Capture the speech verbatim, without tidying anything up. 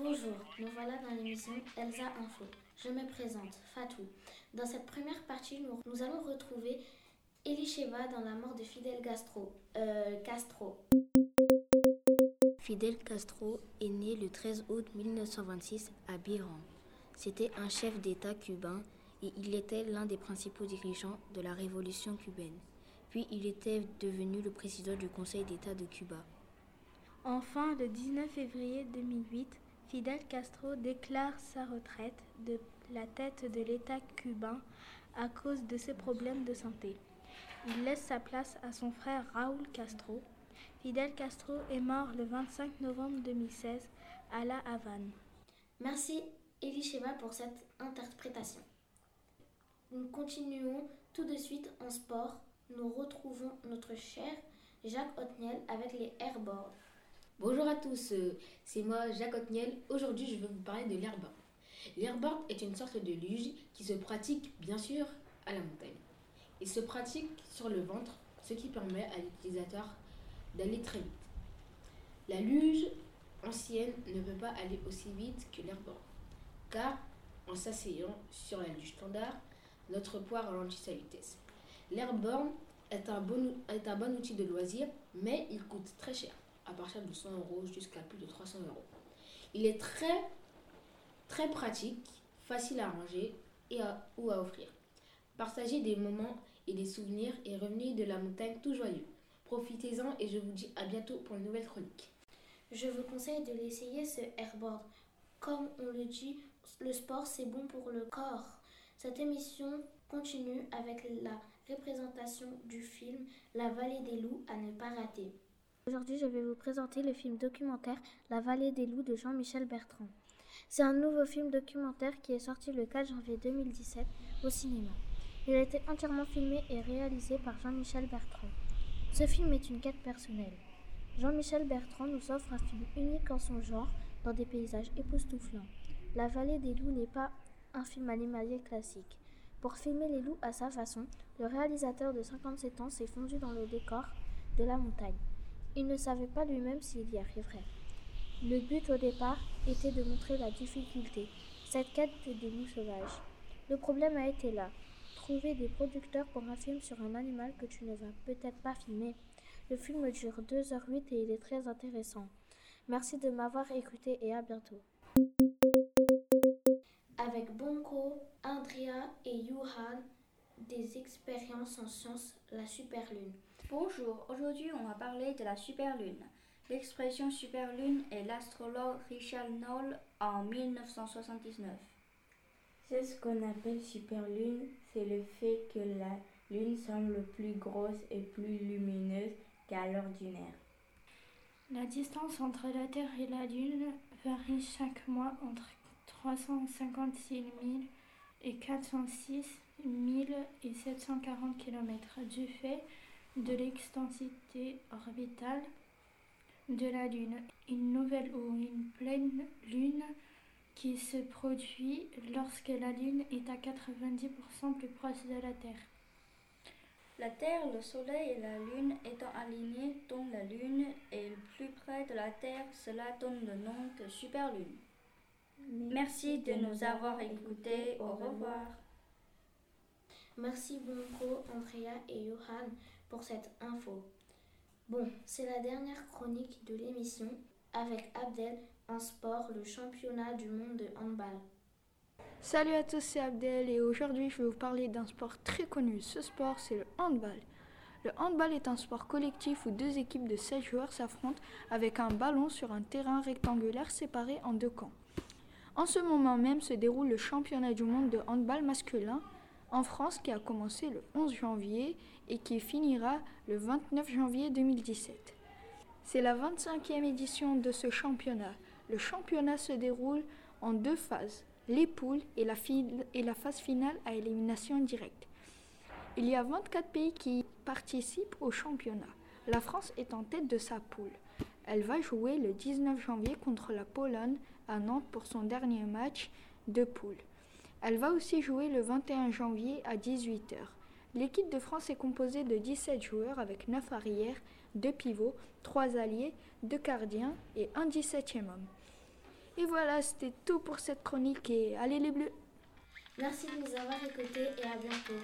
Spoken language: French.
Bonjour, nous voilà dans l'émission Elsa Info. Je me présente, Fatou. Dans cette première partie, nous, nous allons retrouver Elisheva dans la mort de Fidel Castro. Euh, Castro. Fidel Castro est né le treize août mille neuf cent vingt-six à Biran. C'était un chef d'État cubain et il était l'un des principaux dirigeants de la révolution cubaine. Puis il était devenu le président du Conseil d'État de Cuba. Enfin, le dix-neuf février deux mille huit, Fidel Castro déclare sa retraite de la tête de l'État cubain à cause de ses problèmes de santé. Il laisse sa place à son frère Raúl Castro. Fidel Castro est mort le vingt-cinq novembre deux mille seize à La Havane. Merci Elisheva pour cette interprétation. Nous continuons tout de suite en sport. Nous retrouvons notre cher Jacques Othniel avec les Airboard. Bonjour à tous, c'est moi Jacques Othniel. Aujourd'hui, je vais vous parler de l'airboard. L'airboard est une sorte de luge qui se pratique, bien sûr, à la montagne. Il se pratique sur le ventre, ce qui permet à l'utilisateur d'aller très vite. La luge ancienne ne peut pas aller aussi vite que l'airboard, car en s'asseyant sur la luge standard, notre poids ralentit sa vitesse. L'airboard est un bon, est un bon outil de loisir, mais il coûte très cher. À partir de cent euros jusqu'à plus de trois cents euros. Il est très, très pratique, facile à ranger et à, ou à offrir. Partagez des moments et des souvenirs et revenez de la montagne tout joyeux. Profitez-en et je vous dis à bientôt pour une nouvelle chronique. Je vous conseille de l'essayer ce airboard. Comme on le dit, le sport c'est bon pour le corps. Cette émission continue avec la représentation du film La Vallée des Loups à ne pas rater. Aujourd'hui, je vais vous présenter le film documentaire La Vallée des Loups de Jean-Michel Bertrand. C'est un nouveau film documentaire qui est sorti le quatre janvier deux mille dix-sept au cinéma. Il a été entièrement filmé et réalisé par Jean-Michel Bertrand. Ce film est une quête personnelle. Jean-Michel Bertrand nous offre un film unique en son genre dans des paysages époustouflants. La Vallée des Loups n'est pas un film animalier classique. Pour filmer les loups à sa façon, le réalisateur de cinquante-sept ans s'est fondu dans le décor de la montagne. Il ne savait pas lui-même s'il y arriverait. Le but au départ était de montrer la difficulté, cette quête des loups sauvages. Le problème a été là, trouver des producteurs pour un film sur un animal que tu ne vas peut-être pas filmer. Le film dure deux heures huit et il est très intéressant. Merci de m'avoir écouté et à bientôt. Avec Bonko, Andrea et Yuhan, des expériences en sciences, la superlune. Bonjour, aujourd'hui on va parler de la superlune. L'expression superlune est l'astrologue Richard Noll en dix-neuf soixante-dix-neuf. C'est ce qu'on appelle superlune, c'est le fait que la lune semble plus grosse et plus lumineuse qu'à l'ordinaire. La distance entre la Terre et la Lune varie chaque mois entre trois cent cinquante-six mille et quatre cent six mille et sept cent quarante kilomètres du fait de l'extensité orbitale de la Lune, une nouvelle ou une pleine Lune qui se produit lorsque la Lune est à quatre-vingt-dix pour cent plus proche de la Terre. La Terre, le Soleil et la Lune étant alignés, dont la Lune est plus près de la Terre, cela donne le nom de superlune. Merci de nous avoir écoutés, au revoir. Merci Bonko, Andrea et Johan pour cette info. Bon, c'est la dernière chronique de l'émission avec Abdel en sport, le championnat du monde de handball. Salut à tous, c'est Abdel et aujourd'hui je vais vous parler d'un sport très connu. Ce sport, c'est le handball. Le handball est un sport collectif où deux équipes de seize joueurs s'affrontent avec un ballon sur un terrain rectangulaire séparé en deux camps. En ce moment même se déroule le championnat du monde de handball masculin en France qui a commencé le onze janvier et qui finira le vingt-neuf janvier deux mille dix-sept. C'est la vingt-cinquième édition de ce championnat. Le championnat se déroule en deux phases, les poules et la, file, et la phase finale à élimination directe. Il y a vingt-quatre pays qui participent au championnat. La France est en tête de sa poule. Elle va jouer le dix-neuf janvier contre la Pologne à Nantes pour son dernier match de poule. Elle va aussi jouer le vingt et un janvier à dix-huit heures. L'équipe de France est composée de dix-sept joueurs avec neuf arrières, deux pivots, trois alliés, deux gardiens et un dix-septième homme. Et voilà, c'était tout pour cette chronique et allez les bleus. Merci de nous avoir écoutés et à bientôt.